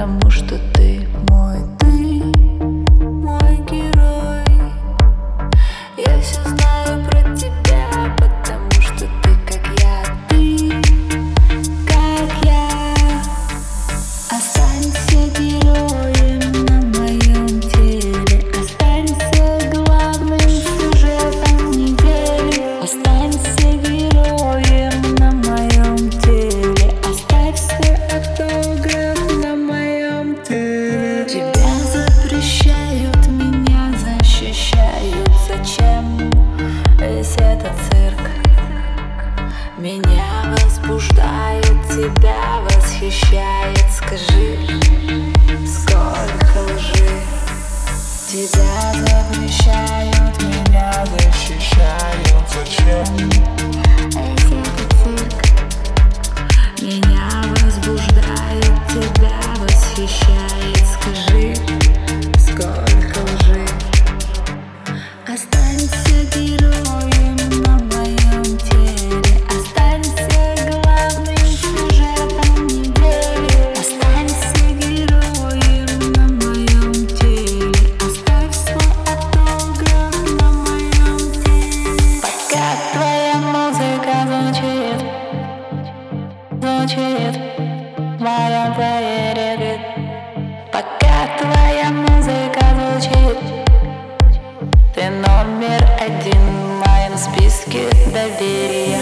потому что ты, мой герой. Я все знаю про тебя, потому что ты, как я. Останься героем на моем теле, останься главным сюжетом недели, останься героем на моем теле, оставься автограф на моем теле. Тебя запрещают, меня защищают. Зачем весь этот цирк? Меня возбуждает, тебя восхищает. Скажи, сколько лжи. Тебя запрещают, меня защищают. Зачем этот цирк? Меня возбуждает, тебя восхищает. Скажи, сколько лжи. Останься героем на моем теле. В моем проекте, пока твоя музыка звучит, ты номер один в моем списке доверия.